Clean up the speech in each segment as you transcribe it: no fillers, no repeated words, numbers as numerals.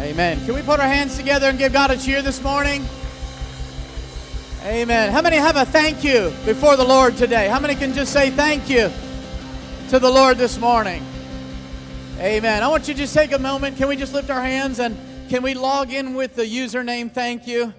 Amen. Can we put our hands together and give God a cheer this morning? Amen. How many have a thank you before the Lord today? How many can just say thank you to the Lord this morning? Amen. I want you to just take a moment. Can we just lift our hands and can we log in with the username thank you?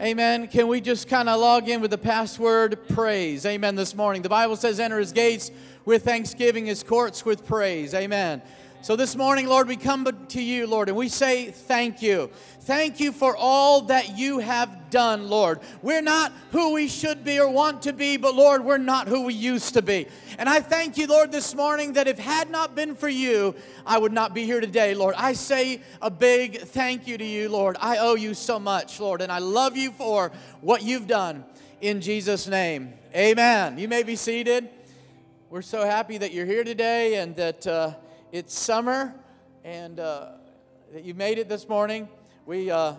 Amen. Can we just kind of log in with the password praise? Amen this morning. The Bible says enter his gates with thanksgiving, his courts with praise. Amen. So this morning, Lord, we come to you, Lord, and we say thank you. Thank you for all that you have done, Lord. We're not who we should be or want to be, but Lord, we're not who we used to be. And I thank you, Lord, this morning that if had not been for you, I would not be here today, Lord. I say a big thank you to you, Lord. I owe you so much, Lord, and I love you for what you've done in Jesus' name. Amen. You may be seated. We're so happy that you're here today and that it's summer and that you made it this morning. We are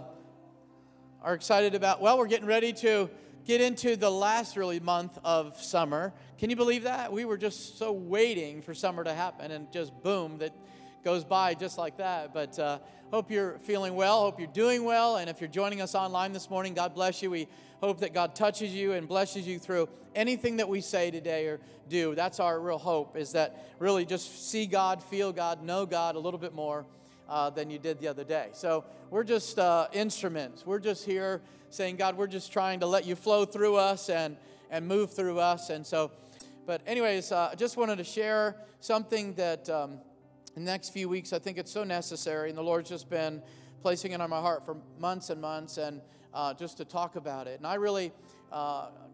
excited about, well, we're getting ready to get into the last really month of summer. Can you believe that? We were just so waiting for summer to happen and just boom, that goes by just like that. But hope you're feeling well, hope you're doing well. And if you're joining us online this morning, God bless you. We hope that God touches you and blesses you through anything that we say today or do. That's our real hope, is that really just see God, feel God, know God a little bit more than you did the other day. So we're just instruments. We're just here saying, God, we're just trying to let you flow through us and move through us. And so, but anyways, I just wanted to share something that in the next few weeks I think it's so necessary. And the Lord's just been placing it on my heart for months and months, and just to talk about it. And I really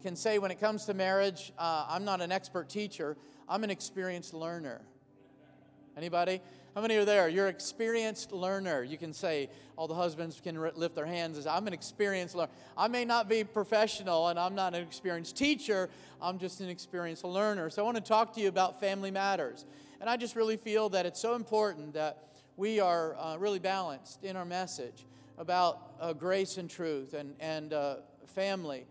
can say when it comes to marriage, I'm not an expert teacher. I'm an experienced learner. Anybody? How many are there? You're an experienced learner. You can say, all the husbands can lift their hands as I'm an experienced learner. I may not be professional and I'm not an experienced teacher. I'm just an experienced learner. So I want to talk to you about family matters. And I just really feel that it's so important that we are really balanced in our message about grace and truth and family.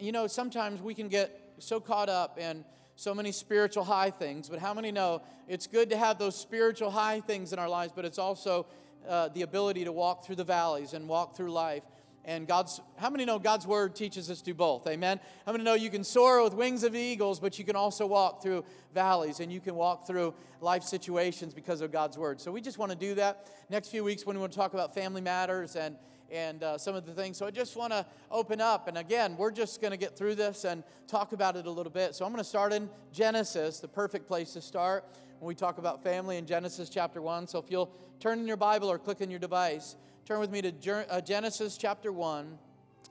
You know, sometimes we can get so caught up in so many spiritual high things, but how many know it's good to have those spiritual high things in our lives, but it's also the ability to walk through the valleys and walk through life. And how many know God's Word teaches us to do both? Amen? How many know you can soar with wings of eagles, but you can also walk through valleys and you can walk through life situations because of God's Word? So we just want to do that next few weeks when we want to talk about family matters and some of the things. So I just want to open up. And again, we're just going to get through this and talk about it a little bit. So I'm going to start in Genesis, the perfect place to start when we talk about family, in Genesis chapter 1. So if you'll turn in your Bible or click on your device, turn with me to Genesis chapter 1,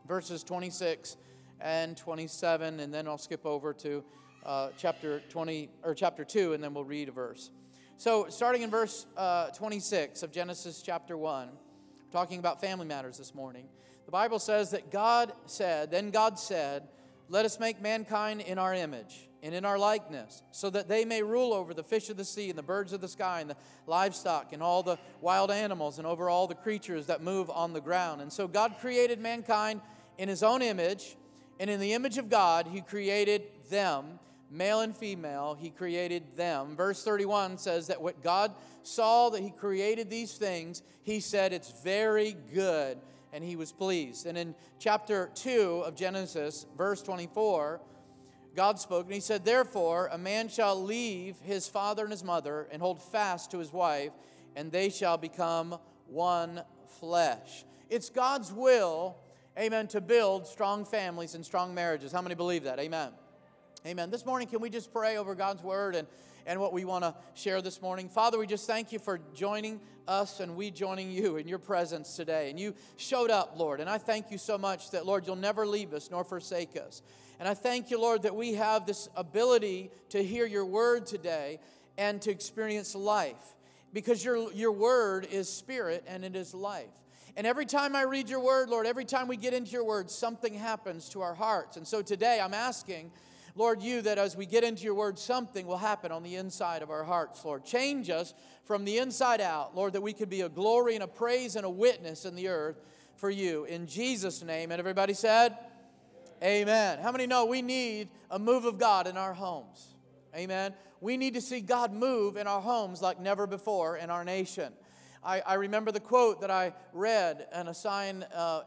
verses 26 and 27. And then I'll skip over to chapter 2, and then we'll read a verse. So starting in verse 26 of Genesis chapter 1. Talking about family matters this morning. The Bible says that God said, let us make mankind in our image and in our likeness, so that they may rule over the fish of the sea and the birds of the sky and the livestock and all the wild animals and over all the creatures that move on the ground. And so God created mankind in his own image, and in the image of God he created them. Male and female, he created them. Verse 31 says that what God saw that he created these things, he said it's very good, and he was pleased. And in chapter 2 of Genesis, verse 24, God spoke, and he said, therefore, a man shall leave his father and his mother and hold fast to his wife, and they shall become one flesh. It's God's will, amen, to build strong families and strong marriages. How many believe that? Amen. Amen. This morning, can we just pray over God's Word and what we want to share this morning? Father, we just thank you for joining us and we joining you in your presence today. And you showed up, Lord. And I thank you so much that, Lord, you'll never leave us nor forsake us. And I thank you, Lord, that we have this ability to hear your Word today and to experience life. Because your Word is spirit and it is life. And every time I read your Word, Lord, every time we get into your Word, something happens to our hearts. And so today I'm asking, Lord, you, that as we get into your Word, something will happen on the inside of our hearts, Lord. Change us from the inside out, Lord, that we could be a glory and a praise and a witness in the earth for you. In Jesus' name, and everybody said, amen. How many know we need a move of God in our homes? Amen. We need to see God move in our homes like never before in our nation. I remember the quote that I read and a sign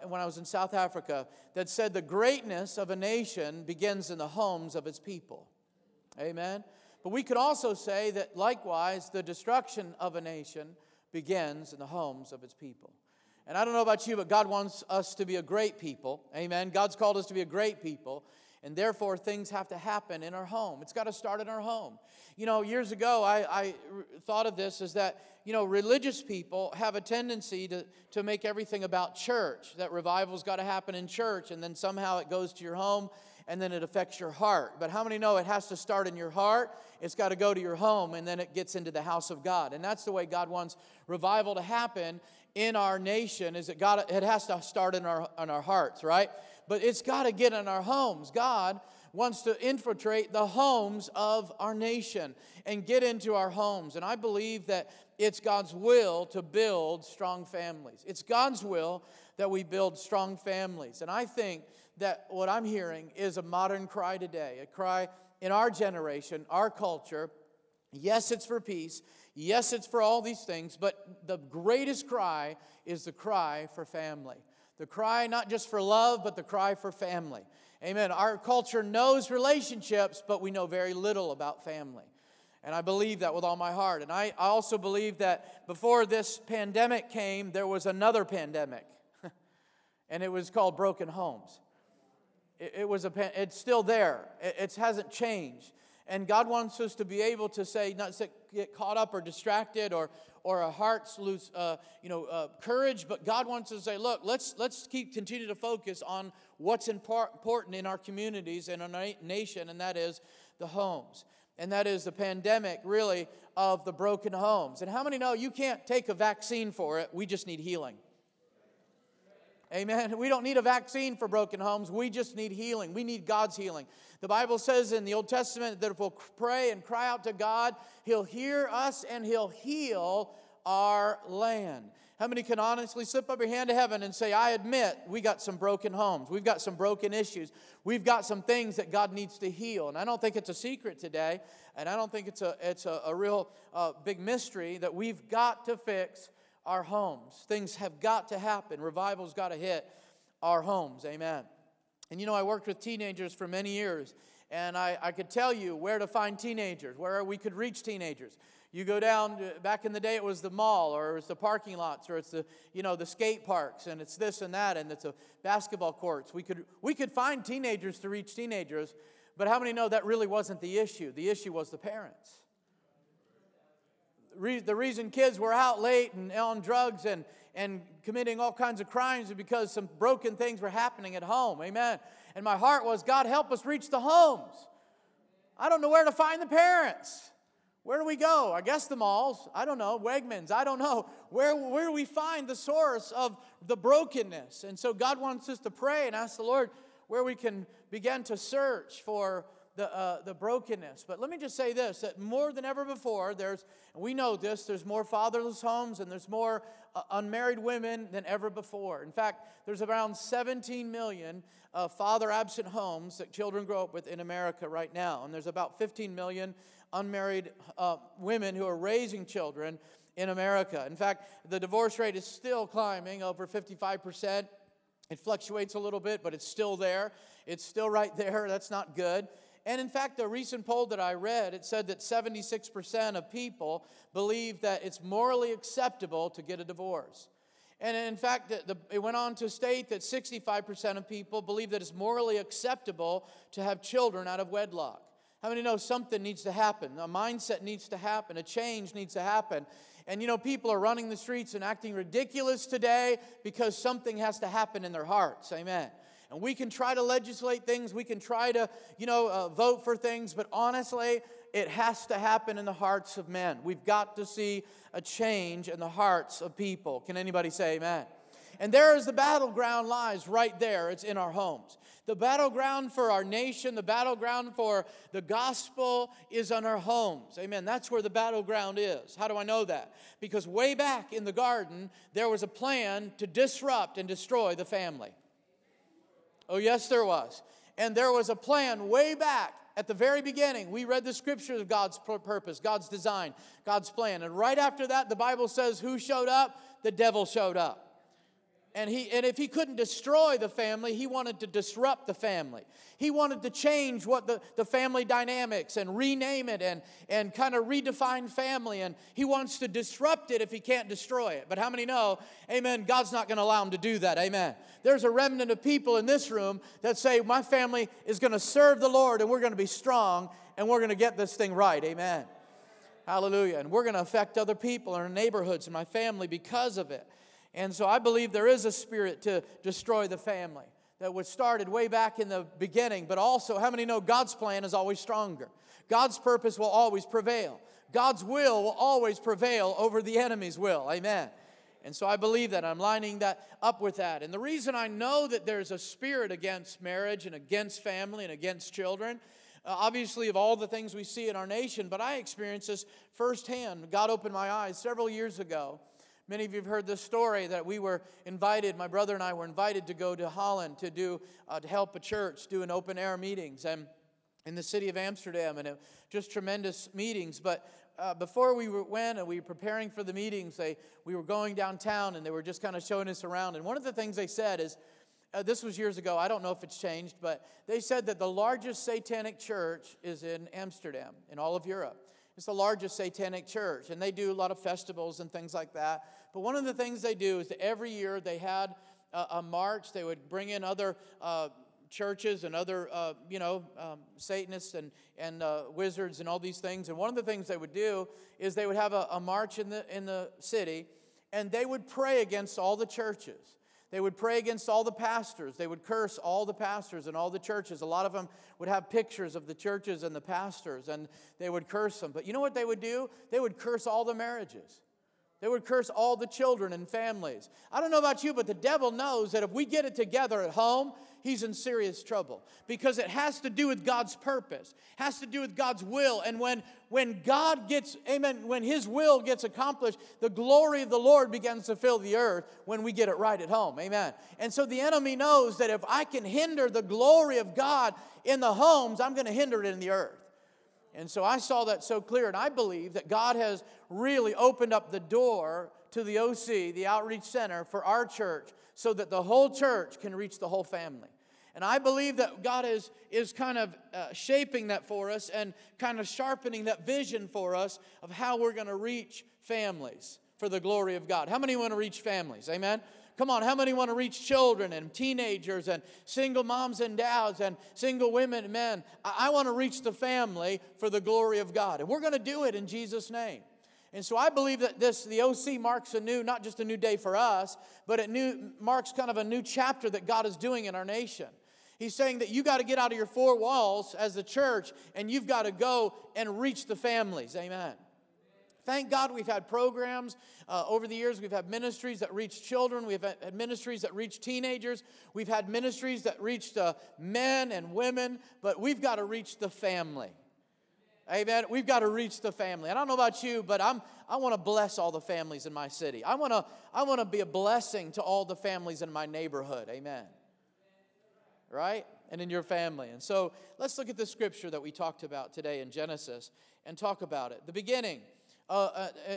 when I was in South Africa that said, "The greatness of a nation begins in the homes of its people." Amen. But we could also say that likewise, the destruction of a nation begins in the homes of its people. And I don't know about you, but God wants us to be a great people. Amen. God's called us to be a great people. And therefore, things have to happen in our home. It's got to start in our home. You know, years ago, I thought of this as that, you know, religious people have a tendency to make everything about church, that revival's got to happen in church, and then somehow it goes to your home, and then it affects your heart. But how many know it has to start in your heart? It's got to go to your home, and then it gets into the house of God. And that's the way God wants revival to happen in our nation, is that God, it has to start in our hearts, right? But it's got to get in our homes. God wants to infiltrate the homes of our nation and get into our homes. And I believe that it's God's will to build strong families. It's God's will that we build strong families. And I think that what I'm hearing is a modern cry today, a cry in our generation, our culture. Yes, it's for peace. Yes, it's for all these things. But the greatest cry is the cry for family. The cry not just for love, but the cry for family. Amen. Our culture knows relationships, but we know very little about family. And I believe that with all my heart. And I also believe that before this pandemic came, there was another pandemic. And it was called broken homes. It's still there. It hasn't changed. And God wants us to be able to say, not get caught up or distracted or our hearts lose, courage. But God wants us to say, look, let's continue to focus on what's important in our communities and our nation, and that is the homes. And that is the pandemic, really, of the broken homes. And how many know you can't take a vaccine for it? We just need healing. Amen. We don't need a vaccine for broken homes. We just need healing. We need God's healing. The Bible says in the Old Testament that if we'll pray and cry out to God, He'll hear us and He'll heal our land. How many can honestly slip up your hand to heaven and say, I admit we got some broken homes. We've got some broken issues. We've got some things that God needs to heal. And I don't think it's a secret today. And I don't think it's a real big mystery that we've got to fix our homes. Things have got to happen. Revival's got to hit our homes. Amen. And you know, I worked with teenagers for many years, and I could tell you where to find teenagers, where we could reach teenagers. You go down, back in the day it was the mall, or it was the parking lots, or it's the, you know, the skate parks, and it's this and that, and it's a basketball courts. We could find teenagers to reach teenagers, but how many know that really wasn't the issue? The issue was the parents. The reason kids were out late and on drugs and committing all kinds of crimes is because some broken things were happening at home. Amen. And my heart was, God, help us reach the homes. I don't know where to find the parents. Where do we go? I guess the malls. I don't know. Wegmans. I don't know. Where do we find the source of the brokenness? And so God wants us to pray and ask the Lord where we can begin to search for the brokenness. But let me just say this, that more than ever before, there's more fatherless homes and there's more unmarried women than ever before. In fact, there's around 17 million father-absent homes that children grow up with in America right now. And there's about 15 million unmarried women who are raising children in America. In fact, the divorce rate is still climbing over 55%. It fluctuates a little bit, but it's still there. It's still right there. That's not good. And in fact, a recent poll that I read, it said that 76% of people believe that it's morally acceptable to get a divorce. And in fact, it went on to state that 65% of people believe that it's morally acceptable to have children out of wedlock. How many know something needs to happen? A mindset needs to happen. A change needs to happen. And you know, people are running the streets and acting ridiculous today because something has to happen in their hearts. Amen. And we can try to legislate things. We can try to, vote for things. But honestly, it has to happen in the hearts of men. We've got to see a change in the hearts of people. Can anybody say amen? And there is the battleground lies right there. It's in our homes. The battleground for our nation, the battleground for the gospel is on our homes. Amen. That's where the battleground is. How do I know that? Because way back in the garden, there was a plan to disrupt and destroy the family. Oh, yes, there was. And there was a plan way back at the very beginning, we read the scriptures of God's purpose, God's design, God's plan. And right after that, the Bible says who showed up? The devil showed up. And if he couldn't destroy the family, he wanted to disrupt the family. He wanted to change what the family dynamics and rename it and kind of redefine family. And he wants to disrupt it if he can't destroy it. But how many know, amen, God's not going to allow him to do that, amen. There's a remnant of people in this room that say, my family is going to serve the Lord and we're going to be strong and we're going to get this thing right, amen. Hallelujah. And we're going to affect other people in our neighborhoods and my family because of it. And so I believe there is a spirit to destroy the family that was started way back in the beginning. But also, how many know God's plan is always stronger? God's purpose will always prevail. God's will always prevail over the enemy's will. Amen. And so I believe that. I'm lining that up with that. And the reason I know that there's a spirit against marriage and against family and against children, obviously of all the things we see in our nation, but I experienced this firsthand. God opened my eyes several years ago. Many of you have heard this story that we were invited, my brother and I were invited to go to Holland to do to help a church do an open air meetings and in the city of Amsterdam, and just tremendous meetings. But before we went and we were preparing for the meetings, we were going downtown and they were just kind of showing us around. And one of the things they said is, this was years ago, I don't know if it's changed, but they said that the largest satanic church is in Amsterdam, in all of Europe. It's the largest satanic church, and they do a lot of festivals and things like that. But one of the things they do is that every year they had a march. They would bring in other churches and other, Satanists and wizards and all these things. And one of the things they would do is they would have a march in the city, and they would pray against all the churches. They would pray against all the pastors. They would curse all the pastors and all the churches. A lot of them would have pictures of the churches and the pastors, and they would curse them. But you know what they would do? They would curse all the marriages. They would curse all the children and families. I don't know about you, but the devil knows that if we get it together at home, he's in serious trouble, because it has to do with God's purpose. It has to do with God's will. And when God gets, amen, when his will gets accomplished, the glory of the Lord begins to fill the earth when we get it right at home. Amen. And so the enemy knows that if I can hinder the glory of God in the homes, I'm going to hinder it in the earth. And so I saw that so clear, and I believe that God has really opened up the door to the OC, the Outreach Center, for our church, so that the whole church can reach the whole family. And I believe that God is kind of shaping that for us and kind of sharpening that vision for us of how we're going to reach families for the glory of God. How many want to reach families? Amen? Come on, how many want to reach children and teenagers and single moms and dads and single women and men? I want to reach the family for the glory of God. And we're going to do it in Jesus' name. And so I believe that the OC marks not just a new day for us, but marks kind of a new chapter that God is doing in our nation. He's saying that you got to get out of your four walls as the church, and you've got to go and reach the families. Amen. Thank God we've had programs over the years. We've had ministries that reach children. We've had ministries that reach teenagers. We've had ministries that reached men and women. But we've got to reach the family. Amen. We've got to reach the family. And I don't know about you, but I want to bless all the families in my city. I want to be a blessing to all the families in my neighborhood. Amen. Right? And in your family. And so let's look at the scripture that we talked about today in Genesis and talk about it. The beginning.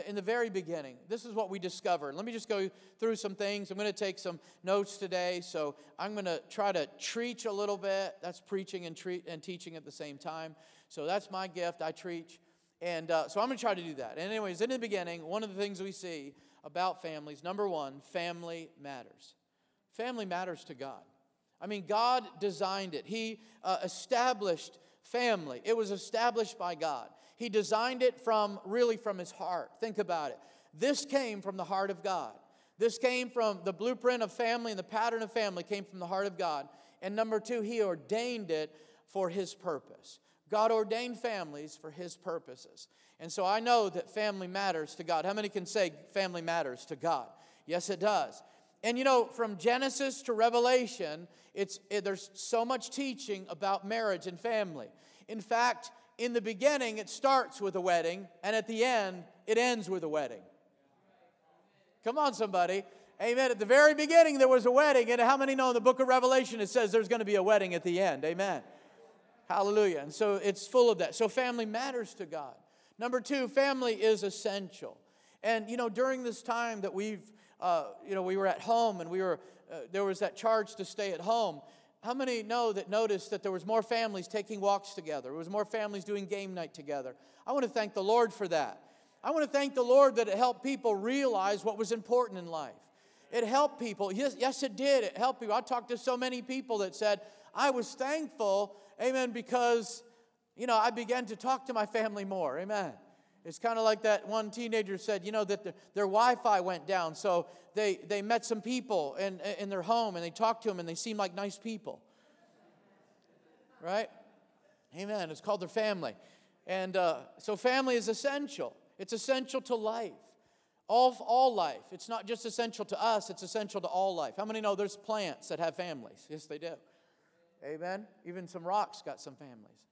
In the very beginning, this is what we discovered. Let me just go through some things. I'm going to take some notes today, so I'm going to try to treach a little bit. That's preaching and teaching at the same time. So that's my gift. I treach. And so I'm going to try to do that. And anyways, in the beginning, one of the things we see about families, number one, family matters. Family matters to God. I mean, God designed it. He established family. It was established by God. He designed it from his heart. Think about it. This came from the heart of God. This came from the blueprint of family, and the pattern of family came from the heart of God. And number two, he ordained it for his purpose. God ordained families for his purposes. And so I know that family matters to God. How many can say family matters to God? Yes, it does. And you know, from Genesis to Revelation, there's so much teaching about marriage and family. In fact, in the beginning, it starts with a wedding, and at the end, it ends with a wedding. Come on, somebody. Amen. At the very beginning, there was a wedding, and how many know in the book of Revelation, it says there's going to be a wedding at the end? Amen. Hallelujah. And so it's full of that. So family matters to God. Number two, family is essential. And, you know, during this time that we were at home and there was that charge to stay at home. How many know that noticed that there was more families taking walks together? There was more families doing game night together. I want to thank the Lord for that. I want to thank the Lord that it helped people realize what was important in life. It helped people. Yes, it did. It helped people. I talked to so many people that said, I was thankful, amen, because, you know, I began to talk to my family more, amen. It's kind of like that one teenager said, you know, that their Wi-Fi went down, so they met some people in their home, and they talked to them, and they seemed like nice people, right? Amen. It's called their family. And so family is essential. It's essential to life, all life. It's not just essential to us. It's essential to all life. How many know there's plants that have families? Yes, they do. Amen. Even some rocks got some families.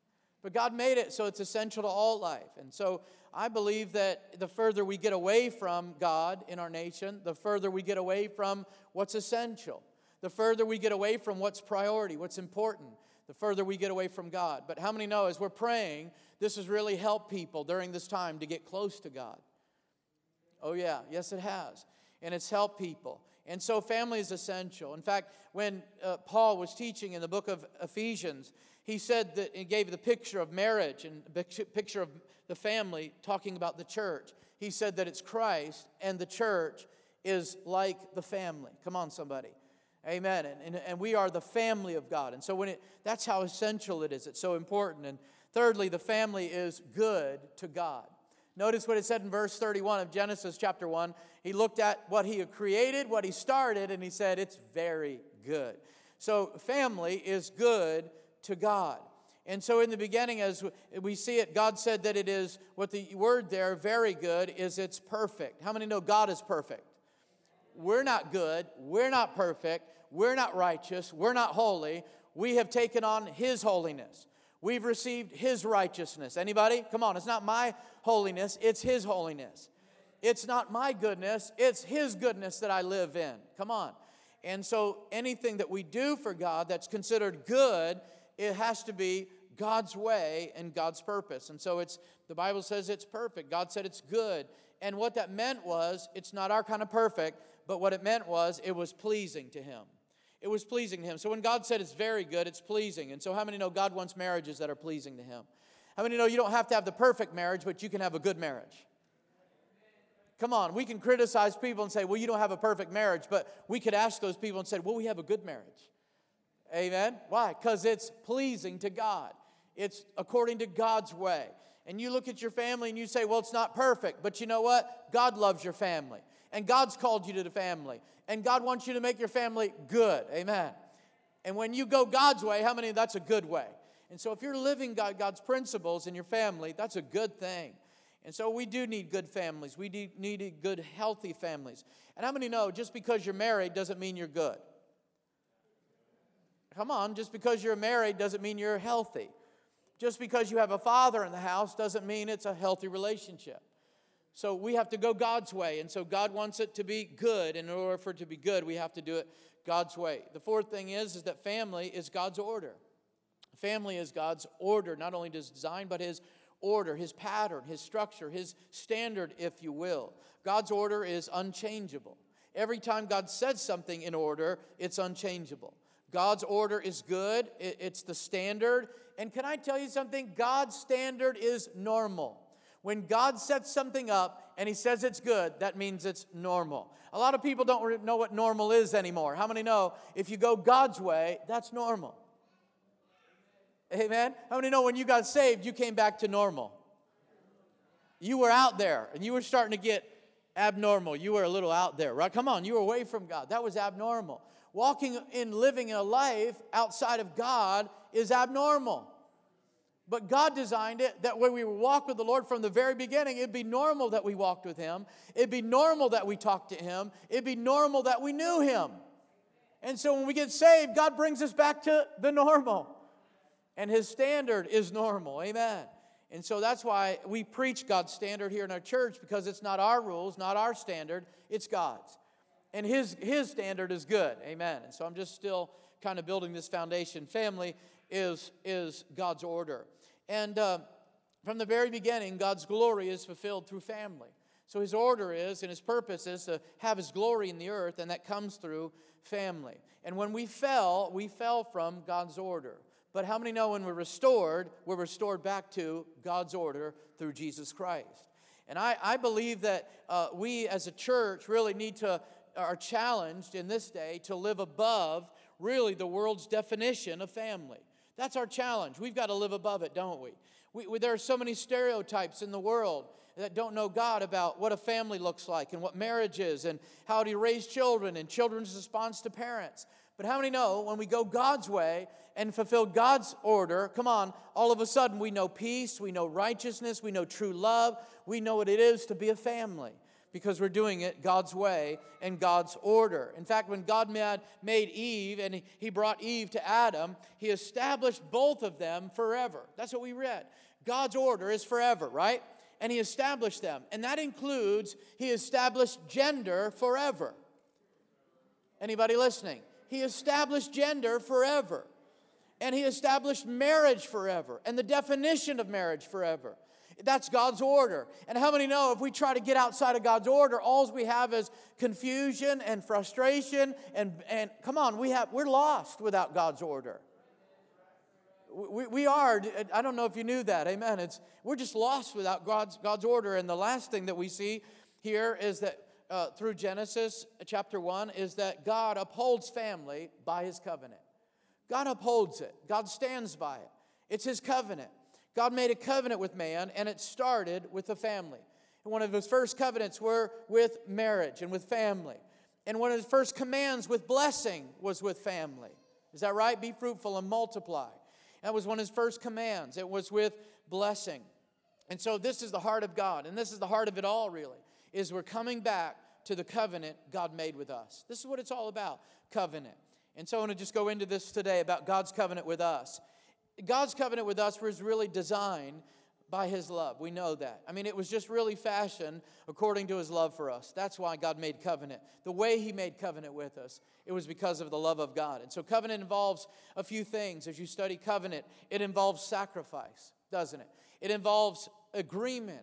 But God made it so it's essential to all life. And so I believe that the further we get away from God in our nation, the further we get away from what's essential, the further we get away from what's priority, what's important, the further we get away from God. But how many know as we're praying, this has really helped people during this time to get close to God? Oh, yeah. Yes, it has. And it's helped people. And so family is essential. In fact, when Paul was teaching in the book of Ephesians, he said that he gave the picture of marriage and the picture of the family talking about the church. He said that it's Christ and the church is like the family. Come on, somebody. Amen. And we are the family of God. And so that's how essential it is. It's so important. And thirdly, the family is good to God. Notice what it said in verse 31 of Genesis chapter 1. He looked at what he had created, what he started, and he said, it's very good. So family is good to God. And so in the beginning, as we see it, God said that it is, what the word there, very good, is it's perfect. How many know God is perfect? We're not good. We're not perfect. We're not righteous. We're not holy. We have taken on His holiness. We've received His righteousness. Anybody? Come on. It's not my holiness. It's His holiness. It's not my goodness. It's His goodness that I live in. Come on. And so anything that we do for God that's considered good, it has to be God's way and God's purpose. And so the Bible says it's perfect. God said it's good. And what that meant was it's not our kind of perfect, but what it meant was it was pleasing to Him. It was pleasing to Him. So when God said it's very good, it's pleasing. And so how many know God wants marriages that are pleasing to Him? How many know you don't have to have the perfect marriage, but you can have a good marriage? Come on, we can criticize people and say, well, you don't have a perfect marriage. But we could ask those people and say, well, we have a good marriage. Amen? Why? Because it's pleasing to God. It's according to God's way. And you look at your family and you say, well, it's not perfect. But you know what? God loves your family. And God's called you to the family. And God wants you to make your family good. Amen. And when you go God's way, how many? That's a good way. And so if you're living God's principles in your family, that's a good thing. And so we do need good families. We do need good, healthy families. And how many know just because you're married doesn't mean you're good? Come on. Just because you're married doesn't mean you're healthy. Just because you have a father in the house doesn't mean it's a healthy relationship. So we have to go God's way. And so God wants it to be good. And in order for it to be good, we have to do it God's way. The fourth thing is that family is God's order. Family is God's order, not only His design, but His order, His pattern, His structure, His standard, if you will. God's order is unchangeable. Every time God says something in order, it's unchangeable. God's order is good. It's the standard. And can I tell you something? God's standard is normal. When God sets something up and He says it's good, that means it's normal. A lot of people don't know what normal is anymore. How many know if you go God's way, that's normal? Amen? How many know when you got saved, you came back to normal? You were out there and you were starting to get abnormal. You were a little out there, right? Come on, you were away from God. That was abnormal. Walking and living a life outside of God is abnormal. But God designed it that when we walk with the Lord from the very beginning, it'd be normal that we walked with Him. It'd be normal that we talked to Him. It'd be normal that we knew Him. And so when we get saved, God brings us back to the normal. And His standard is normal. Amen. And so that's why we preach God's standard here in our church, because it's not our rules, not our standard, it's God's. And His standard is good. Amen. And so I'm just still kind of building this foundation. Family is God's order. And from the very beginning, God's glory is fulfilled through family. So His order is, and His purpose is, to have His glory in the earth, and that comes through family. And when we fell from God's order. But how many know when we're restored back to God's order through Jesus Christ? And I believe that we as a church really are challenged in this day to live above really the world's definition of family. That's our challenge. We've got to live above it, don't we? There are so many stereotypes in the world that don't know God about what a family looks like and what marriage is and how to raise children and children's response to parents. But how many know when we go God's way and fulfill God's order, come on, all of a sudden we know peace, we know righteousness, we know true love, we know what it is to be a family because we're doing it God's way and God's order. In fact, when God made Eve and He brought Eve to Adam, He established both of them forever. That's what we read. God's order is forever, right? And He established them. And that includes He established gender forever. Anybody listening? He established gender forever. And He established marriage forever. And the definition of marriage forever. That's God's order. And how many know if we try to get outside of God's order, all we have is confusion and frustration. And come on, we're lost without God's order. We are. I don't know if you knew that. Amen. We're just lost without God's order. And the last thing that we see here is that through Genesis chapter 1 is that God upholds family by His covenant. God upholds it. God stands by it. It's His covenant. God made a covenant with man, and it started with the family. And one of His first covenants were with marriage and with family. And one of His first commands with blessing was with family. Is that right? Be fruitful and multiply. That was one of His first commands. It was with blessing. And so this is the heart of God, and this is the heart of it all, really. Is we're coming back to the covenant God made with us. This is what it's all about, covenant. And so I want to just go into this today about God's covenant with us. God's covenant with us was really designed by His love. We know that. I mean, it was just really fashioned according to His love for us. That's why God made covenant. The way He made covenant with us, it was because of the love of God. And so covenant involves a few things. As you study covenant, it involves sacrifice, doesn't it? It involves agreement.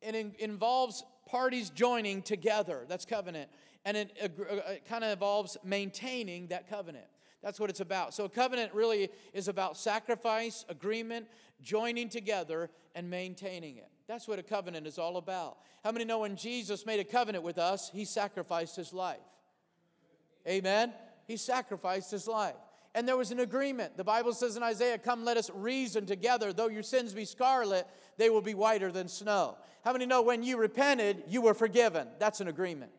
It involves parties joining together. That's covenant. And it kind of involves maintaining that covenant. That's what it's about. So a covenant really is about sacrifice, agreement, joining together, and maintaining it. That's what a covenant is all about. How many know when Jesus made a covenant with us, He sacrificed His life? Amen? He sacrificed His life. And there was an agreement. The Bible says in Isaiah, come let us reason together. Though your sins be scarlet, they will be whiter than snow. How many know when you repented, you were forgiven? That's an agreement.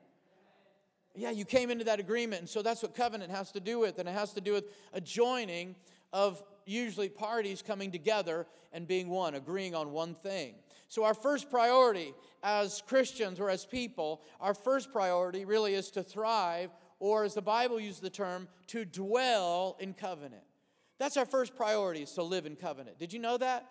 Yeah, you came into that agreement. And so that's what covenant has to do with. And it has to do with a joining of usually parties coming together and being one, agreeing on one thing. So our first priority as Christians or as people, our first priority really is to thrive, or as the Bible uses the term, to dwell in covenant. That's our first priority, is to live in covenant. Did you know that?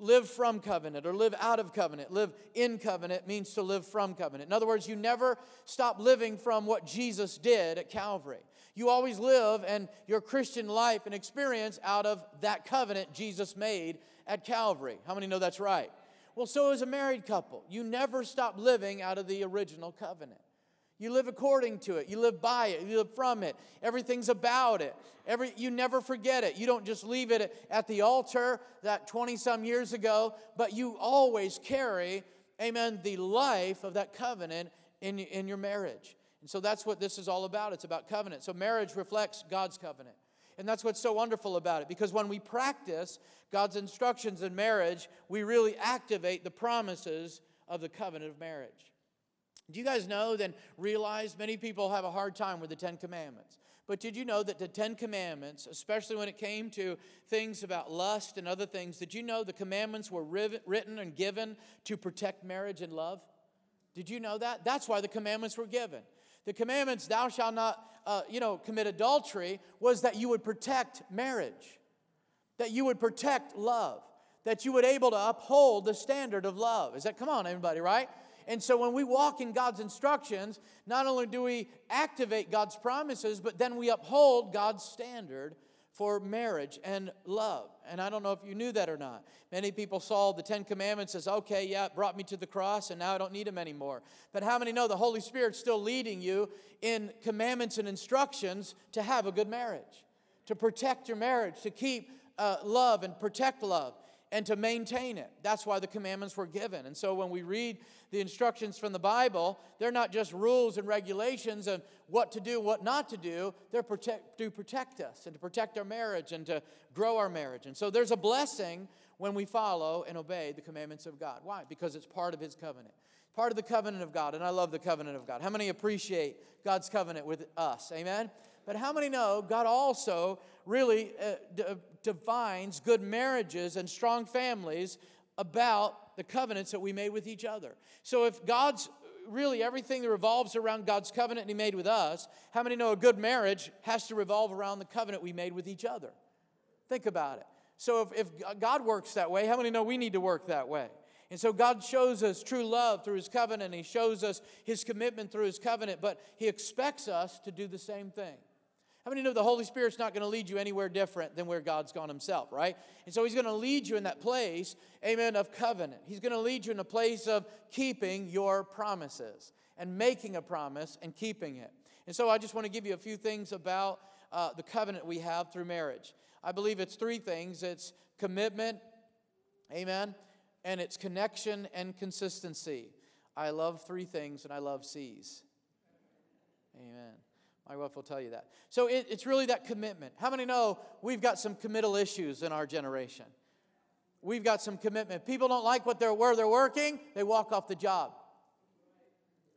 Live from covenant or live out of covenant. Live in covenant means to live from covenant. In other words, you never stop living from what Jesus did at Calvary. You always live and your Christian life and experience out of that covenant Jesus made at Calvary. How many know that's right? Well, so as a married couple, you never stop living out of the original covenant. You live according to it. You live by it. You live from it. Everything's about it. You never forget it. You don't just leave it at the altar that 20-some years ago, but you always carry, amen, the life of that covenant in your marriage. And so that's what this is all about. It's about covenant. So marriage reflects God's covenant. And that's what's so wonderful about it, because when we practice God's instructions in marriage, we really activate the promises of the covenant of marriage. Do you guys know then realize many people have a hard time with the Ten Commandments? But did you know that the Ten Commandments, especially when it came to things about lust and other things, did you know the commandments were written and given to protect marriage and love? Did you know that? That's why the commandments were given. The commandments, thou shalt not, commit adultery, was that you would protect marriage, that you would protect love, that you would able to uphold the standard of love. Is that, come on, everybody, right? And so when we walk in God's instructions, not only do we activate God's promises, but then we uphold God's standard for marriage and love. And I don't know if you knew that or not. Many people saw the Ten Commandments as, okay, yeah, it brought me to the cross, and now I don't need them anymore. But how many know the Holy Spirit's still leading you in commandments and instructions to have a good marriage, to protect your marriage, to keep love and protect love, and to maintain it? That's why the commandments were given. And so when we read the instructions from the Bible, they're not just rules and regulations and what to do, what not to do. They're to protect us and to protect our marriage and to grow our marriage. And so there's a blessing when we follow and obey the commandments of God. Why? Because it's part of His covenant. Part of the covenant of God. And I love the covenant of God. How many appreciate God's covenant with us? Amen? But how many know God also really defines good marriages and strong families about the covenants that we made with each other? So if God's really everything that revolves around God's covenant He made with us, how many know a good marriage has to revolve around the covenant we made with each other? Think about it. So if God works that way, how many know we need to work that way? And so God shows us true love through His covenant. He shows us His commitment through His covenant, but He expects us to do the same thing. How many know the Holy Spirit's not going to lead you anywhere different than where God's gone Himself, right? And so He's going to lead you in that place, amen, of covenant. He's going to lead you in a place of keeping your promises and making a promise and keeping it. And so I just want to give you a few things about the covenant we have through marriage. I believe it's three things. It's commitment, amen, and it's connection and consistency. I love three things, and I love C's. Amen. My wife will tell you that. So it's really that commitment. How many know we've got some committal issues in our generation? We've got some commitment. People don't like where they're working. They walk off the job.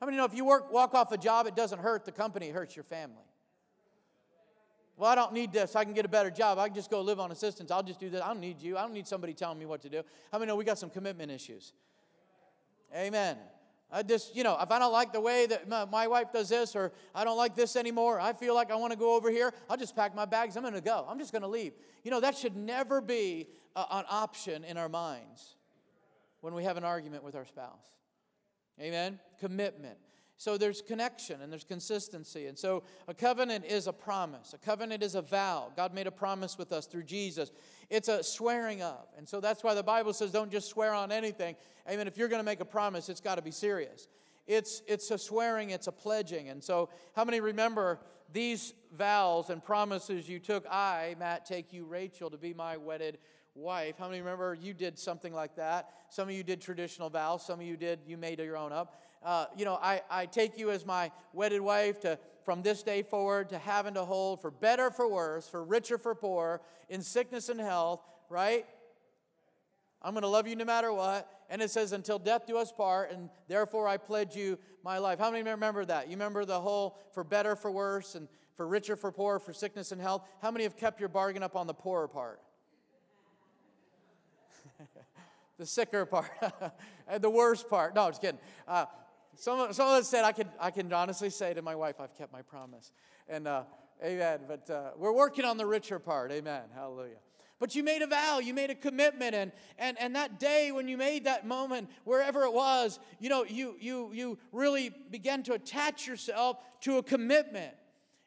How many know if you walk off a job, it doesn't hurt the company. It hurts your family. Well, I don't need this. I can get a better job. I can just go live on assistance. I'll just do this. I don't need you. I don't need somebody telling me what to do. How many know we got some commitment issues? Amen. I just, you know, if I don't like the way that my wife does this, or I don't like this anymore, I feel like I want to go over here, I'll just pack my bags. I'm going to go. I'm just going to leave. You know, that should never be an option in our minds when we have an argument with our spouse. Amen? Commitment. So there's connection and there's consistency. And so a covenant is a promise. A covenant is a vow. God made a promise with us through Jesus. It's a swearing of. And so that's why the Bible says don't just swear on anything. Amen. If you're going to make a promise, it's got to be serious. It's a swearing. It's a pledging. And so how many remember these vows and promises you took? I, Matt, take you, Rachel, to be my wedded wife. How many remember you did something like that? Some of you did traditional vows. Some of you did, you made your own up. You know, I take you as my wedded wife to from this day forward to have and to hold, for better, for worse, for richer, for poorer, in sickness and health, right? I'm going to love you no matter what. And it says, until death do us part, and therefore I pledge you my life. How many remember that? You remember the whole for better, for worse, and for richer, for poorer, for sickness and health? How many have kept your bargain up on the poorer part? The sicker part. The worst part. No, I'm just kidding. Someone said, I can honestly say to my wife, I've kept my promise. And amen. But we're working on the richer part. Amen. Hallelujah. But you made a vow. You made a commitment. And that day when you made that moment, wherever it was, you know, you really began to attach yourself to a commitment.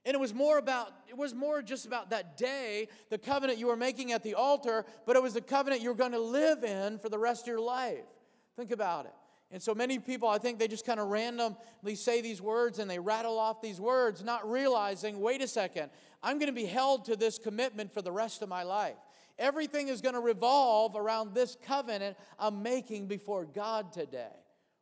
And it was more just about that day, the covenant you were making at the altar, but it was the covenant you were going to live in for the rest of your life. Think about it. And so many people, I think they just kind of randomly say these words and they rattle off these words, not realizing, wait a second, I'm going to be held to this commitment for the rest of my life. Everything is going to revolve around this covenant I'm making before God today.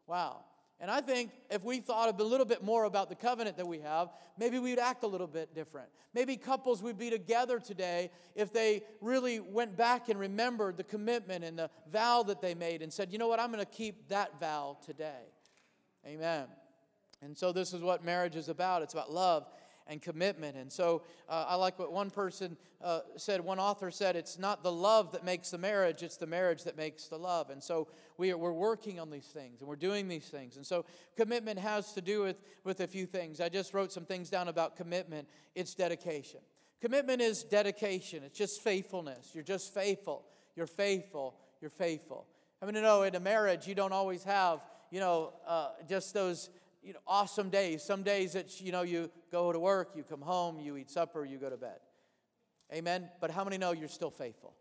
Wow. And I think if we thought a little bit more about the covenant that we have, maybe we'd act a little bit different. Maybe couples would be together today if they really went back and remembered the commitment and the vow that they made and said, you know what, I'm going to keep that vow today. Amen. And so this is what marriage is about. It's about love and commitment. And so I like what one person said, one author said, it's not the love that makes the marriage, it's the marriage that makes the love. And so we're working on these things, and we're doing these things. And so commitment has to do with a few things. I just wrote some things down about commitment. It's dedication. Commitment is dedication. It's just faithfulness. You're just faithful. You're faithful. You're faithful. I mean, you know, in a marriage, you don't always have, you know, just those, you know, awesome days. Some days it's, you know, you go to work, you come home, you eat supper, you go to bed. Amen? But how many know you're still faithful?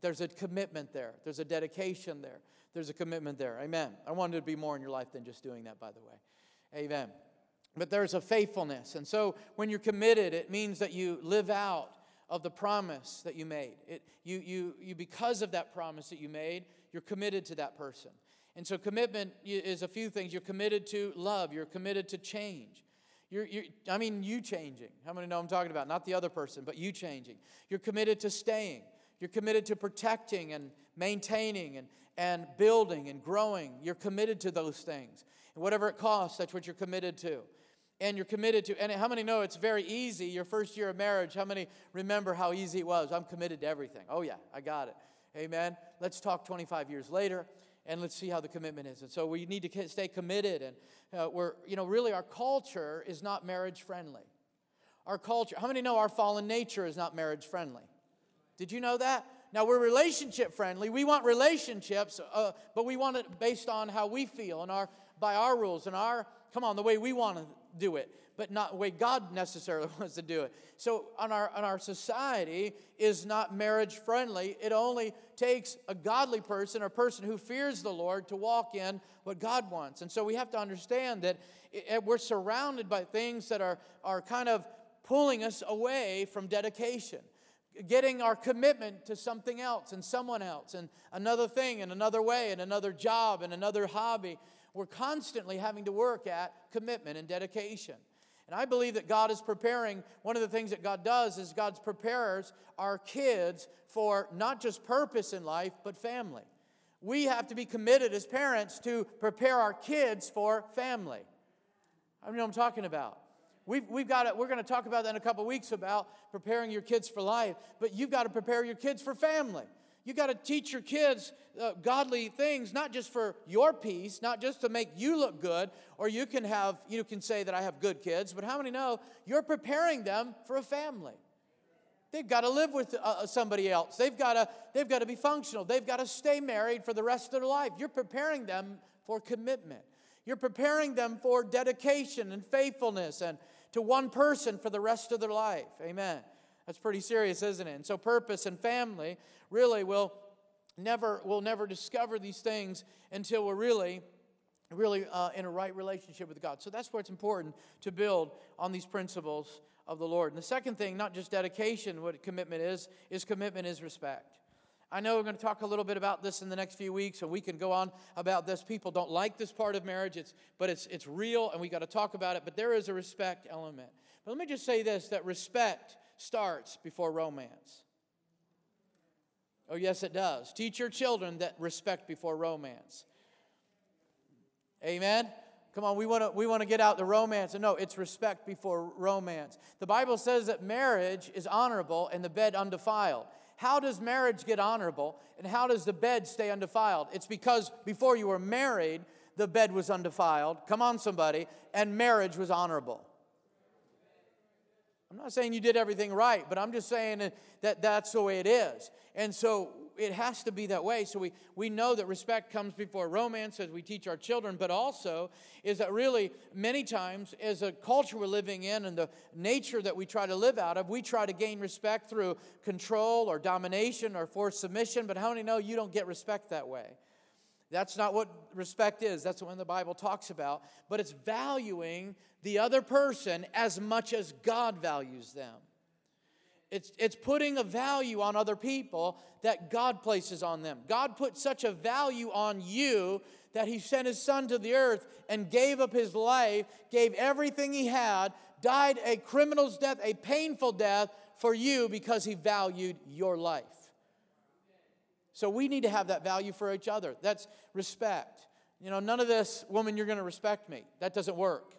There's a commitment there. There's a dedication there. There's a commitment there. Amen. I wanted to be more in your life than just doing that, by the way. Amen. But there's a faithfulness. And so when you're committed, it means that you live out of the promise that you made. You because of that promise that you made, you're committed to that person. And so commitment is a few things. You're committed to love. You're committed to change. You changing. How many know I'm talking about? Not the other person, but you changing. You're committed to staying. You're committed to protecting and maintaining and building and growing. You're committed to those things. And whatever it costs, that's what you're committed to. And you're committed to, and how many know it's very easy, your first year of marriage, how many remember how easy it was? I'm committed to everything. Oh yeah, I got it. Amen. Let's talk 25 years later, and let's see how the commitment is. And so we need to stay committed. And really our culture is not marriage friendly. Our culture, how many know our fallen nature is not marriage friendly? Did you know that? Now, we're relationship friendly. We want relationships, but we want it based on how we feel and by our rules and the way we want to do it, but not the way God necessarily wants to do it. So our society is not marriage friendly. It only takes a godly person or a person who fears the Lord to walk in what God wants. And so we have to understand that we're surrounded by things that are kind of pulling us away from dedication, getting our commitment to something else and someone else and another thing and another way and another job and another hobby. We're constantly having to work at commitment and dedication. And I believe that God is preparing. One of the things that God does is God prepares our kids for not just purpose in life, but family. We have to be committed as parents to prepare our kids for family. I know what I'm talking about. We're going to talk about that in a couple of weeks about preparing your kids for life. But you've got to prepare your kids for family. You've got to teach your kids godly things, not just for your peace, not just to make you look good, or you can say that I have good kids, but how many know you're preparing them for a family? They've got to live with somebody else. They've got to be functional. They've got to stay married for the rest of their life. You're preparing them for commitment. You're preparing them for dedication and faithfulness and to one person for the rest of their life. Amen. That's pretty serious, isn't it? And so purpose and family really we'll never discover these things until we're really in a right relationship with God. So that's where it's important to build on these principles of the Lord. And the second thing, not just dedication, what commitment is commitment is respect. I know we're going to talk a little bit about this in the next few weeks, and we can go on about this. People don't like this part of marriage, but it's real, and we got to talk about it. But there is a respect element. But let me just say this, that respect starts before romance. Oh, yes, it does. Teach your children that respect before romance. Amen? Come on, we want to get out the romance. No, it's respect before romance. The Bible says that marriage is honorable and the bed undefiled. How does marriage get honorable and how does the bed stay undefiled? It's because before you were married, the bed was undefiled. Come on, somebody. And marriage was honorable. I'm not saying you did everything right, but I'm just saying that that's the way it is. And so it has to be that way. So we know that respect comes before romance as we teach our children, but also is that really many times as a culture we're living in and the nature that we try to live out of, we try to gain respect through control or domination or forced submission. But how many know you don't get respect that way? That's not what respect is. That's what the Bible talks about. But it's valuing the other person as much as God values them. It's putting a value on other people that God places on them. God put such a value on you that He sent His Son to the earth and gave up His life, gave everything He had, died a criminal's death, a painful death for you because He valued your life. So we need to have that value for each other. That's respect. None of this, woman, you're going to respect me. That doesn't work.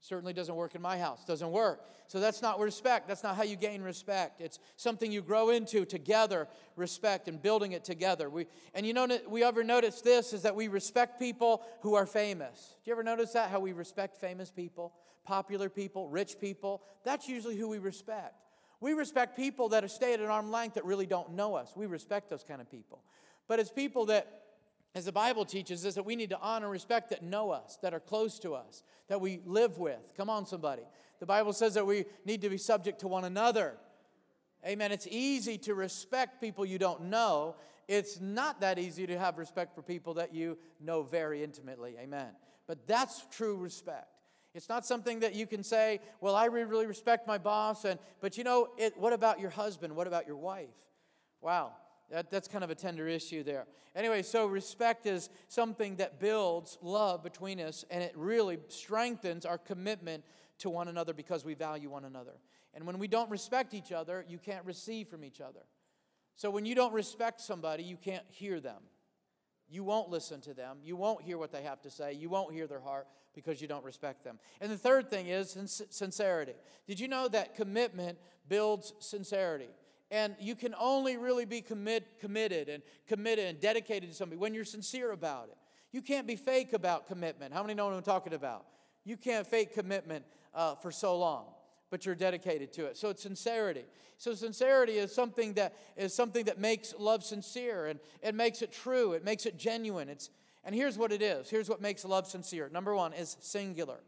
Certainly doesn't work in my house. Doesn't work. So that's not respect. That's not how you gain respect. It's something you grow into together, respect, and building it together. We ever notice this is that we respect people who are famous. Do you ever notice that? How we respect famous people, popular people, rich people. That's usually who we respect. We respect people that are stayed at arm's length that really don't know us. We respect those kind of people. But it's people that, as the Bible teaches us, that we need to honor and respect that know us, that are close to us, that we live with. Come on, somebody. The Bible says that we need to be subject to one another. Amen. It's easy to respect people you don't know. It's not that easy to have respect for people that you know very intimately. Amen. But that's true respect. It's not something that you can say, well, I really respect my boss, but you know, what about your husband? What about your wife? Wow, that's kind of a tender issue there. Anyway, so respect is something that builds love between us, and it really strengthens our commitment to one another because we value one another. And when we don't respect each other, you can't receive from each other. So when you don't respect somebody, you can't hear them. You won't listen to them. You won't hear what they have to say. You won't hear their heart because you don't respect them. And the third thing is sincerity. Did you know that commitment builds sincerity? And you can only really be committed and dedicated to somebody when you're sincere about it. You can't be fake about commitment. How many know what I'm talking about? You can't fake commitment for so long, but you're dedicated to it. So it's sincerity. So sincerity is something that makes love sincere, and it makes it true. It makes it genuine. And here's what it is. Here's what makes love sincere. Number one is singular.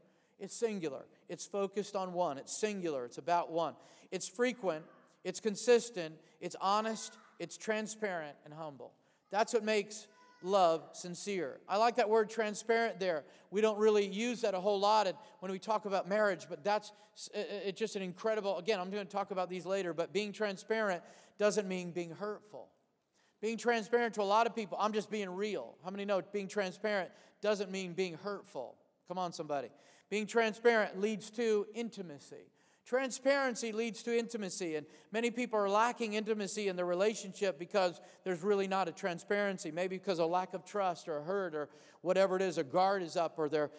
It's singular. It's focused on one. It's singular. It's about one. It's frequent. It's consistent. It's honest. It's transparent and humble. That's what makes love sincere. I like that word transparent there. We don't really use that a whole lot when we talk about marriage, but it's just an incredible, again, I'm going to talk about these later, but being transparent doesn't mean being hurtful. Being transparent to a lot of people, I'm just being real. How many know being transparent doesn't mean being hurtful? Come on, somebody. Being transparent leads to intimacy. Transparency leads to intimacy, and many people are lacking intimacy in their relationship because there's really not a transparency, maybe because of lack of trust or hurt or whatever it is, a guard is up, or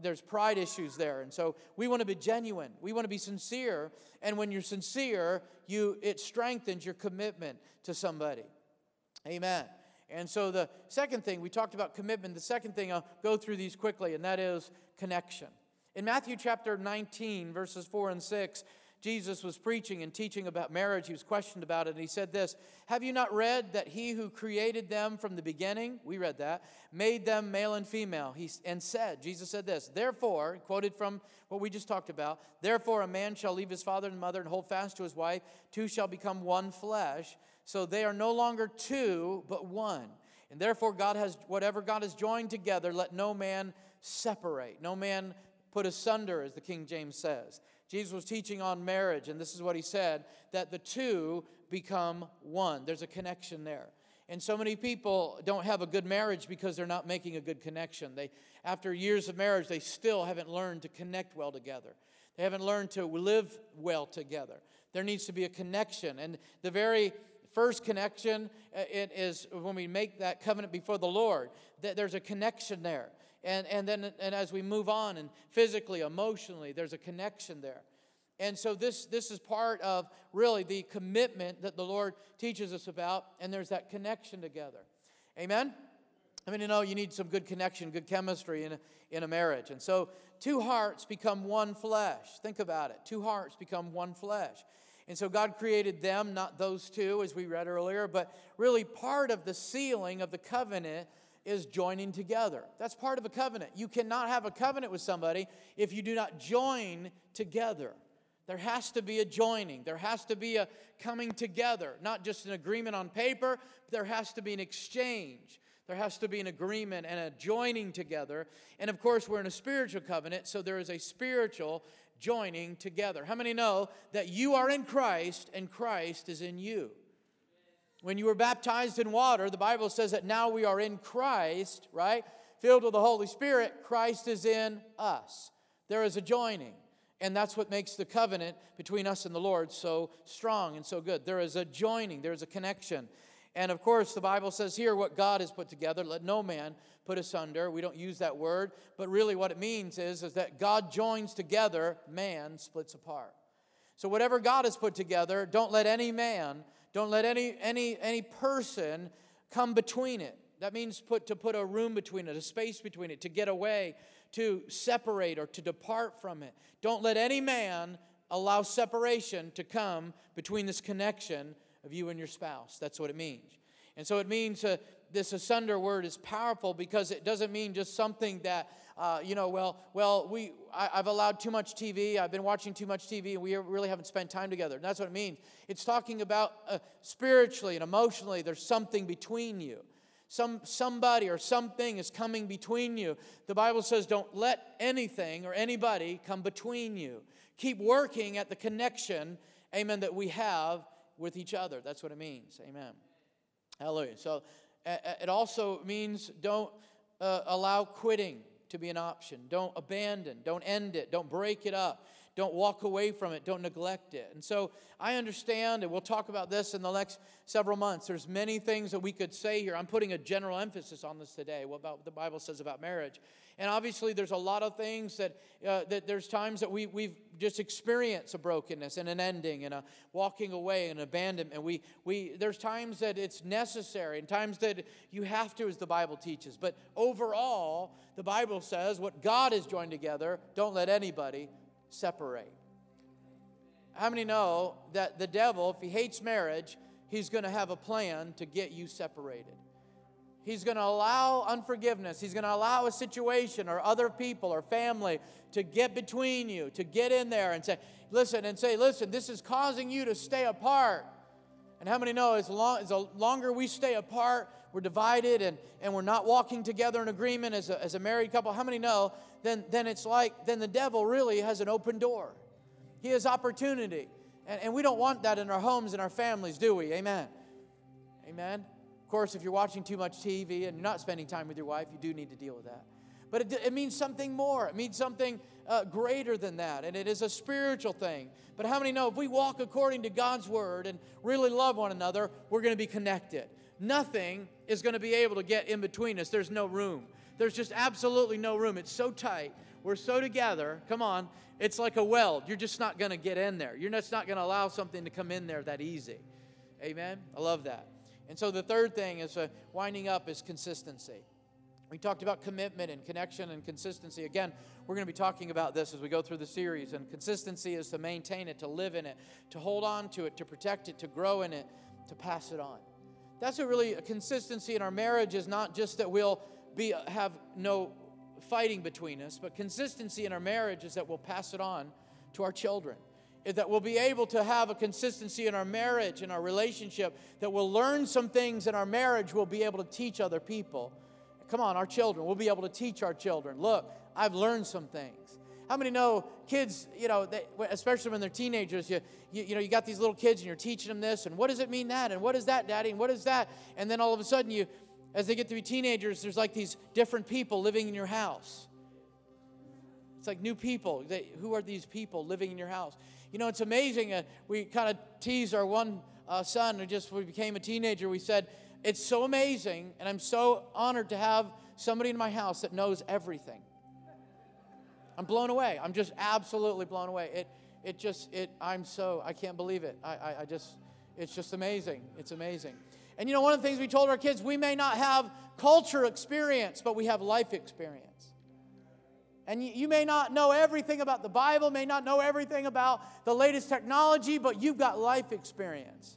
there's pride issues there. And so we want to be genuine. We want to be sincere, and when you're sincere, it strengthens your commitment to somebody. Amen. And so the second thing, we talked about commitment. The second thing, I'll go through these quickly, and that is connection. In Matthew chapter 19, verses 4 and 6, Jesus was preaching and teaching about marriage. He was questioned about it, and he said this, "Have you not read that he who created them from the beginning," we read that, "made them male and female, Jesus said this, therefore," quoted from what we just talked about, "therefore a man shall leave his father and mother and hold fast to his wife, two shall become one flesh, so they are no longer two, but one. And therefore whatever God has joined together, let no man separate, no man put asunder," as the King James says. Jesus was teaching on marriage, and this is what he said, that the two become one. There's a connection there. And so many people don't have a good marriage because they're not making a good connection. After years of marriage, they still haven't learned to connect well together. They haven't learned to live well together. There needs to be a connection. And the very first connection, it is when we make that covenant before the Lord, that there's a connection there. And then as we move on, and physically, emotionally, there's a connection there. And so this is part of really the commitment that the Lord teaches us about, and there's that connection together. Amen? I mean, you know, you need some good connection, good chemistry in a marriage. And so two hearts become one flesh. Think about it. Two hearts become one flesh. And so God created them, not those two, as we read earlier, but really part of the sealing of the covenant is joining together. That's part of a covenant. You cannot have a covenant with somebody if you do not join together. There has to be a joining. There has to be a coming together, not just an agreement on paper, but there has to be an exchange. There has to be an agreement and a joining together. And of course, we're in a spiritual covenant, so there is a spiritual joining together. How many know that you are in Christ and Christ is in you? When you were baptized in water, the Bible says that now we are in Christ, right? Filled with the Holy Spirit, Christ is in us. There is a joining, and that's what makes the covenant between us and the Lord so strong and so good. There is a joining. There is a connection. And, of course, the Bible says here, what God has put together, let no man put asunder. We don't use that word, but really what it means is that God joins together, man splits apart. So whatever God has put together, don't let any man, don't let any person come between it. That means to put a room between it, a space between it, to get away, to separate or to depart from it. Don't let any man allow separation to come between this connection of you and your spouse. That's what it means. And so it means this asunder word is powerful because it doesn't mean just something that, I've allowed too much TV. I've been watching too much TV, and we really haven't spent time together. And that's what it means. It's talking about spiritually and emotionally, there's something between you. Somebody or something is coming between you. The Bible says don't let anything or anybody come between you. Keep working at the connection, amen, that we have with each other. That's what it means, amen. Hallelujah. So it also means don't allow quitting to be an option. Don't abandon. Don't end it. Don't break it up. Don't walk away from it. Don't neglect it. And so I understand, and we'll talk about this in the next several months. There's many things that we could say here. I'm putting a general emphasis on this today, what the Bible says about marriage. And obviously there's a lot of things that there's times that we've just experienced a brokenness and an ending and a walking away and abandonment. There's times that it's necessary and times that you have to, as the Bible teaches. But overall, the Bible says what God has joined together, don't let anybody separate. How many know that the devil, if he hates marriage, he's going to have a plan to get you separated? He's going to allow unforgiveness. He's going to allow a situation or other people or family to get between you, to get in there and say, listen, this is causing you to stay apart. And how many know as longer we stay apart, we're divided and we're not walking together in agreement as a married couple. How many know then the devil really has an open door. He has opportunity. And we don't want that in our homes and our families, do we? Amen. Amen. Of course, if you're watching too much TV and you're not spending time with your wife, you do need to deal with that. But it means something more. It means something greater than that. And it is a spiritual thing. But how many know if we walk according to God's word and really love one another, we're going to be connected. Nothing is going to be able to get in between us. There's no room. There's just absolutely no room. It's so tight. We're so together. Come on. It's like a weld. You're just not going to get in there. You're just not going to allow something to come in there that easy. Amen? I love that. And so the third thing is winding up is consistency. We talked about commitment and connection and consistency. Again, we're going to be talking about this as we go through the series. And consistency is to maintain it, to live in it, to hold on to it, to protect it, to grow in it, to pass it on. That's a consistency in our marriage is not just that we'll have no fighting between us, but consistency in our marriage is that we'll pass it on to our children, that we'll be able to have a consistency in our marriage, in our relationship, that we'll learn some things in our marriage we'll be able to teach other people. Come on, our children. We'll be able to teach our children. Look, I've learned some things. How many know kids, especially when they're teenagers, you got these little kids and you're teaching them this, and what does it mean that, and what is that, Daddy, and what is that? And then all of a sudden as they get to be teenagers, there's like these different people living in your house. It's like new people. Who are these people living in your house? You know, it's amazing. We kind of teased our one son who just became a teenager. We said, it's so amazing, and I'm so honored to have somebody in my house that knows everything. I'm blown away. I'm just absolutely blown away. I can't believe it. It's just amazing. It's amazing. And one of the things we told our kids, we may not have culture experience, but we have life experience. And you may not know everything about the Bible, may not know everything about the latest technology, but you've got life experience.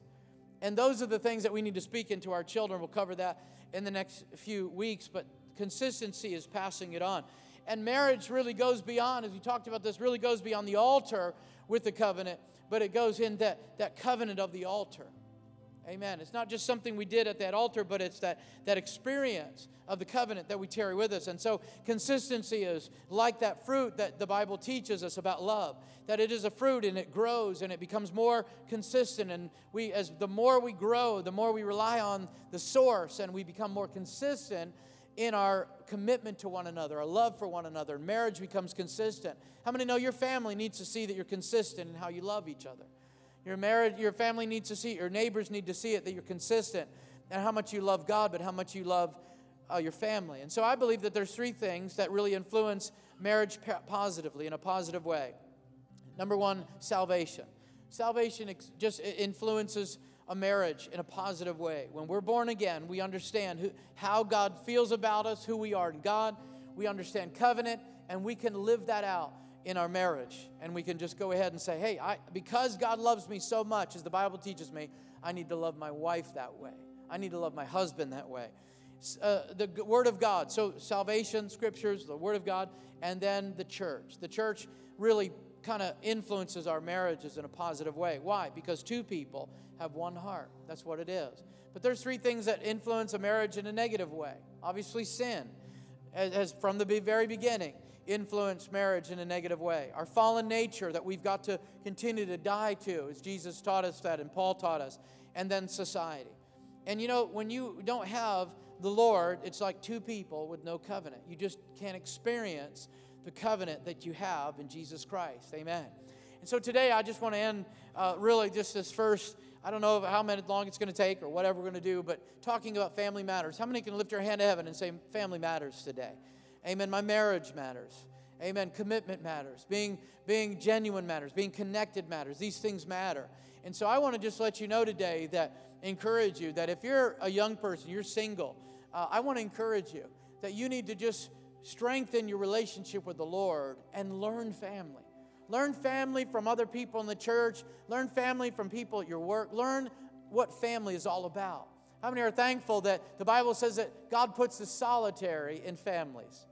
And those are the things that we need to speak into our children. We'll cover that in the next few weeks, but consistency is passing it on. And marriage really goes beyond, as we talked about this, really goes beyond the altar with the covenant, but it goes in that covenant of the altar. Amen. It's not just something we did at that altar, but it's that experience of the covenant that we carry with us. And so consistency is like that fruit that the Bible teaches us about love, that it is a fruit and it grows and it becomes more consistent. And the more we grow, the more we rely on the source and we become more consistent in our commitment to one another, our love for one another. Marriage becomes consistent. How many know your family needs to see that you're consistent in how you love each other? Your family needs to see it. Your neighbors need to see it, that you're consistent and how much you love God, but how much you love your family. And so I believe that there's three things that really influence marriage positively in a positive way. Number one, salvation. Salvation just influences a marriage in a positive way. When we're born again, we understand how God feels about us, who we are in God. We understand covenant, and we can live that out in our marriage, and we can just go ahead and say, hey, because God loves me so much, as the Bible teaches me, I need to love my wife that way. I need to love my husband that way. the Word of God. So salvation, Scriptures, the Word of God, and then the church. The church really kind of influences our marriages in a positive way. Why? Because two people have one heart. That's what it is. But there's three things that influence a marriage in a negative way. Obviously, sin has from the very beginning influenced marriage in a negative way. Our fallen nature that we've got to continue to die to, as Jesus taught us that and Paul taught us, and then society. And you know, when you don't have the Lord, it's like two people with no covenant. You just can't experience the covenant that you have in Jesus Christ. Amen. And so today I just want to end really just this first, I don't know how long it's going to take or whatever we're going to do, but talking about family matters. How many can lift your hand to heaven and say family matters today? Amen. My marriage matters. Amen. Commitment matters. Being genuine matters. Being connected matters. These things matter. And so I want to just let you know today that, encourage you, that if you're a young person, you're single, I want to encourage you that you need to just strengthen your relationship with the Lord and learn family. Learn family from other people in the church. Learn family from people at your work. Learn what family is all about. How many are thankful that the Bible says that God puts the solitary in families?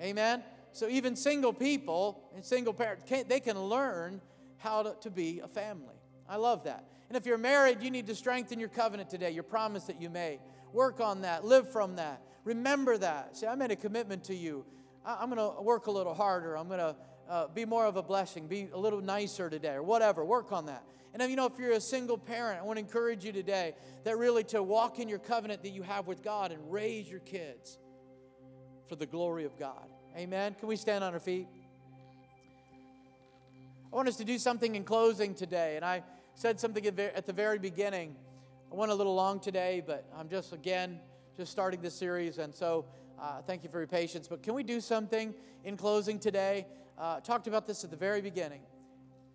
Amen? So even single people and single parents, they can learn how to be a family. I love that. And if you're married, you need to strengthen your covenant today, your promise that you made. Work on that. Live from that. Remember that. Say, I made a commitment to you. I'm going to work a little harder. I'm going to be more of a blessing. Be a little nicer today or whatever. Work on that. And if, you know, if you're a single parent, I want to encourage you today that really to walk in your covenant that you have with God and raise your kids for the glory of God. Amen. Can we stand on our feet? I want us to do something in closing today. And I said something at the very beginning. I went a little long today, but I'm just, again, just starting this series. And so thank you for your patience. But can we do something in closing today? Talked about this at the very beginning.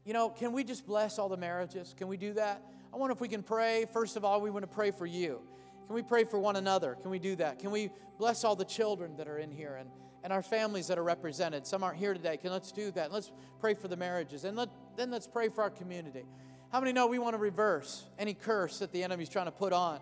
You know, can we just bless all the marriages? Can we do that? I wonder if we can pray. First of all, we want to pray for you. Can we pray for one another? Can we do that? Can we bless all the children that are in here and our families that are represented? Some aren't here today. Let's do that. Let's pray for the marriages. And then let's pray for our community. How many know we want to reverse any curse that the enemy's trying to put on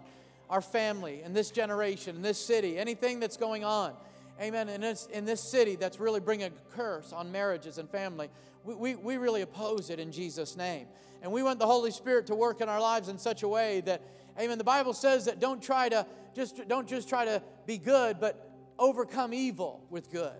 our family and this generation and this city, anything that's going on, amen, in this city that's really bringing a curse on marriages and family? We really oppose it in Jesus' name. And we want the Holy Spirit to work in our lives in such a way that, amen, the Bible says that don't just try to be good, but overcome evil with good.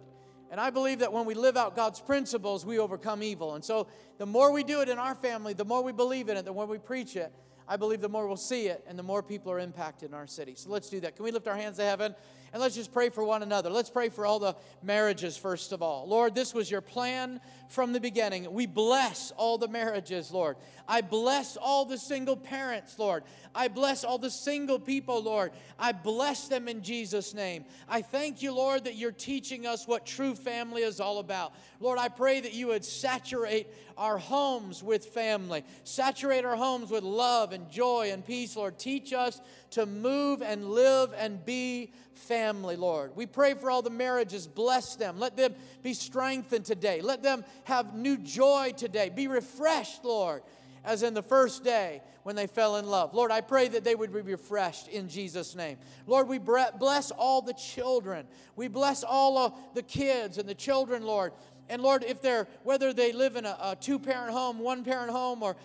And I believe that when we live out God's principles, we overcome evil. And so the more we do it in our family, the more we believe in it, the more we preach it, I believe the more we'll see it and the more people are impacted in our city. So let's do that. Can we lift our hands to heaven? And let's just pray for one another. Let's pray for all the marriages first of all. Lord, this was your plan from the beginning. We bless all the marriages, Lord. I bless all the single parents, Lord. I bless all the single people, Lord. I bless them in Jesus' name. I thank you, Lord, that you're teaching us what true family is all about. Lord, I pray that you would saturate our homes with family. Saturate our homes with love and joy and peace, Lord. Teach us to move and live and be family, Lord. We pray for all the marriages. Bless them. Let them be strengthened today. Let them have new joy today. Be refreshed, Lord, as in the first day when they fell in love. Lord, I pray that they would be refreshed in Jesus' name. Lord, we bless all the children. We bless all of the kids and the children, Lord. And Lord, if whether they live in a two-parent home, one-parent home, or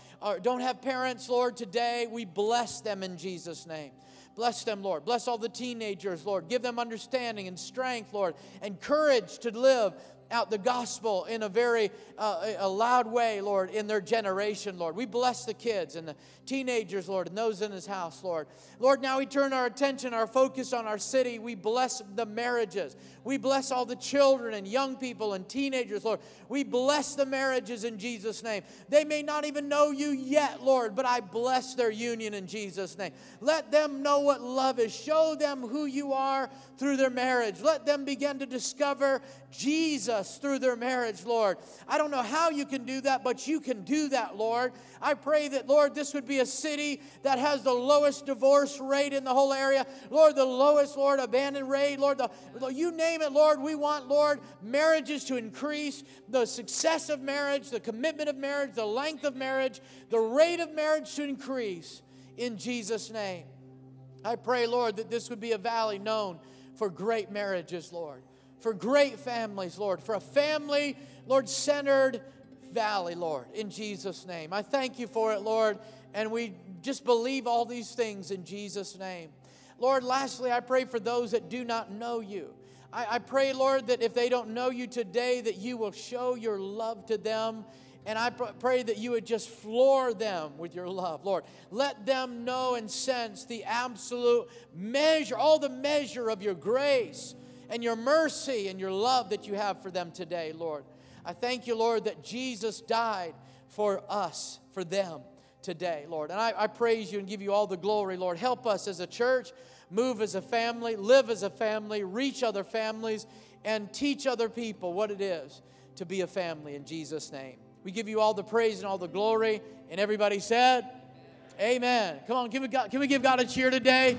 don't have parents, Lord, today we bless them in Jesus' name. Bless them, Lord. Bless all the teenagers, Lord. Give them understanding and strength, Lord, and courage to live out the gospel in a very loud way, Lord, in their generation, Lord. We bless the kids and the teenagers, Lord, and those in his house, Lord. Lord, now we turn our attention, our focus on our city. We bless the marriages. We bless all the children and young people and teenagers, Lord. We bless the marriages in Jesus' name. They may not even know you yet, Lord, but I bless their union in Jesus' name. Let them know what love is. Show them who you are through their marriage. Let them begin to discover Jesus through their marriage, Lord. I don't know how you can do that, but you can do that, Lord. I pray that, Lord, this would be a city that has the lowest divorce rate in the whole area. Lord, the lowest, Lord, abandoned rate. Lord, you name it, Lord. We want, Lord, marriages to increase, the success of marriage, the commitment of marriage, the length of marriage, the rate of marriage to increase in Jesus' name. I pray, Lord, that this would be a valley known for great marriages, Lord, for great families, Lord, for a family, Lord, centered valley, Lord, in Jesus' name. I thank you for it, Lord, and we just believe all these things in Jesus' name. Lord, lastly, I pray for those that do not know you. I pray, Lord, that if they don't know you today, that you will show your love to them. And I pray that you would just floor them with your love, Lord. Let them know and sense the absolute measure, all the measure of your grace and your mercy and your love that you have for them today, Lord. I thank you, Lord, that Jesus died for us, for them today, Lord. And I praise you and give you all the glory, Lord. Help us as a church, move as a family, live as a family, reach other families, and teach other people what it is to be a family in Jesus' name. We give you all the praise and all the glory. And everybody said, amen. Come on, give God, can we give God a cheer today?